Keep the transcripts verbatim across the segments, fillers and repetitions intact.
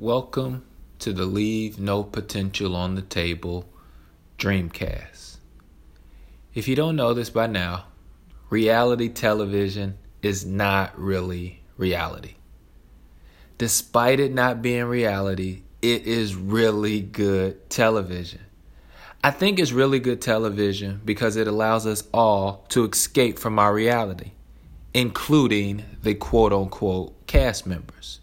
Welcome to the Leave No Potential on the Table Dreamcast. If you don't know this by now, reality television is not really reality. Despite it not being reality, it is really good television. I think it's really good television because it allows us all to escape from our reality, including the quote-unquote cast members.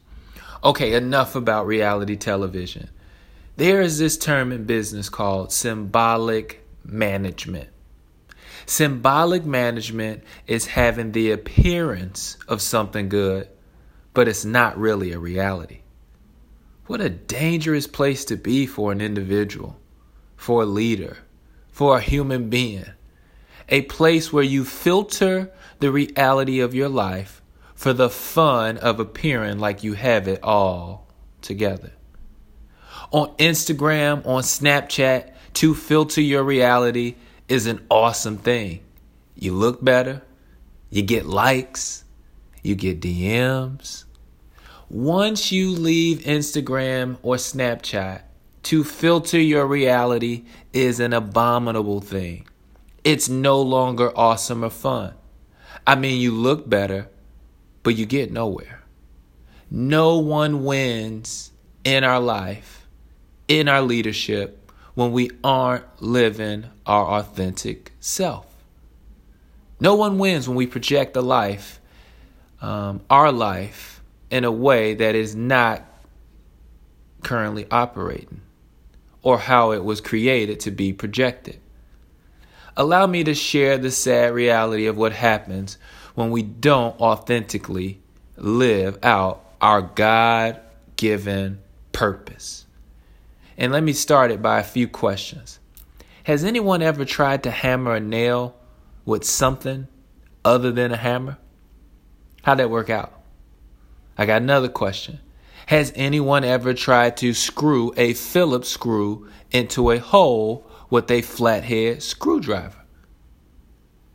Okay, enough about reality television. There is this term in business called symbolic management. Symbolic management is having the appearance of something good, but it's not really a reality. What a dangerous place to be for an individual, for a leader, for a human being. A place where you filter the reality of your life for the fun of appearing like you have it all together. On Instagram, on Snapchat, to filter your reality is an awesome thing. You look better, you get likes, you get D Ms. Once you leave Instagram or Snapchat, to filter your reality is an abominable thing. It's no longer awesome or fun. I mean, you look better, but you get nowhere. No one wins in our life, in our leadership, when we aren't living our authentic self. No one wins when we project the life, um, our life, in a way that is not currently operating or how it was created to be projected. Allow me to share the sad reality of what happens when we don't authentically live out our God-given purpose. And let me start it by a few questions. Has anyone ever tried to hammer a nail with something other than a hammer? How'd that work out? I got another question. Has anyone ever tried to screw a Phillips screw into a hole with a flathead screwdriver?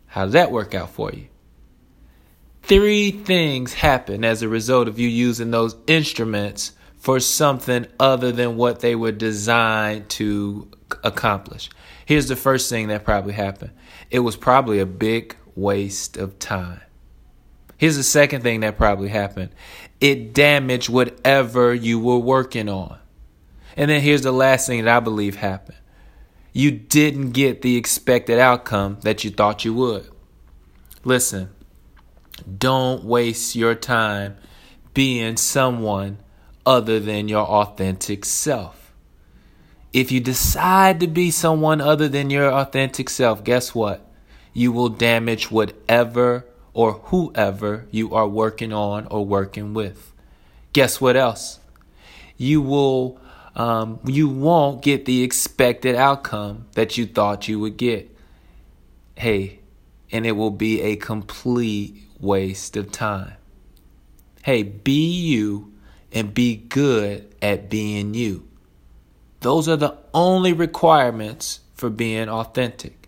How'd that work out for you? Three things happen as a result of you using those instruments for something other than what they were designed to accomplish. Here's the first thing that probably happened. It was probably a big waste of time. Here's the second thing that probably happened. It damaged whatever you were working on. And then here's the last thing that I believe happened. You didn't get the expected outcome that you thought you would. Listen, don't waste your time being someone other than your authentic self. If you decide to be someone other than your authentic self, guess what? You will damage whatever or whoever you are working on or working with. Guess what else? You will Um, you won't get the expected outcome that you thought you would get. Hey, and it will be a complete waste of time. Hey, be you and be good at being you. Those are the only requirements for being authentic.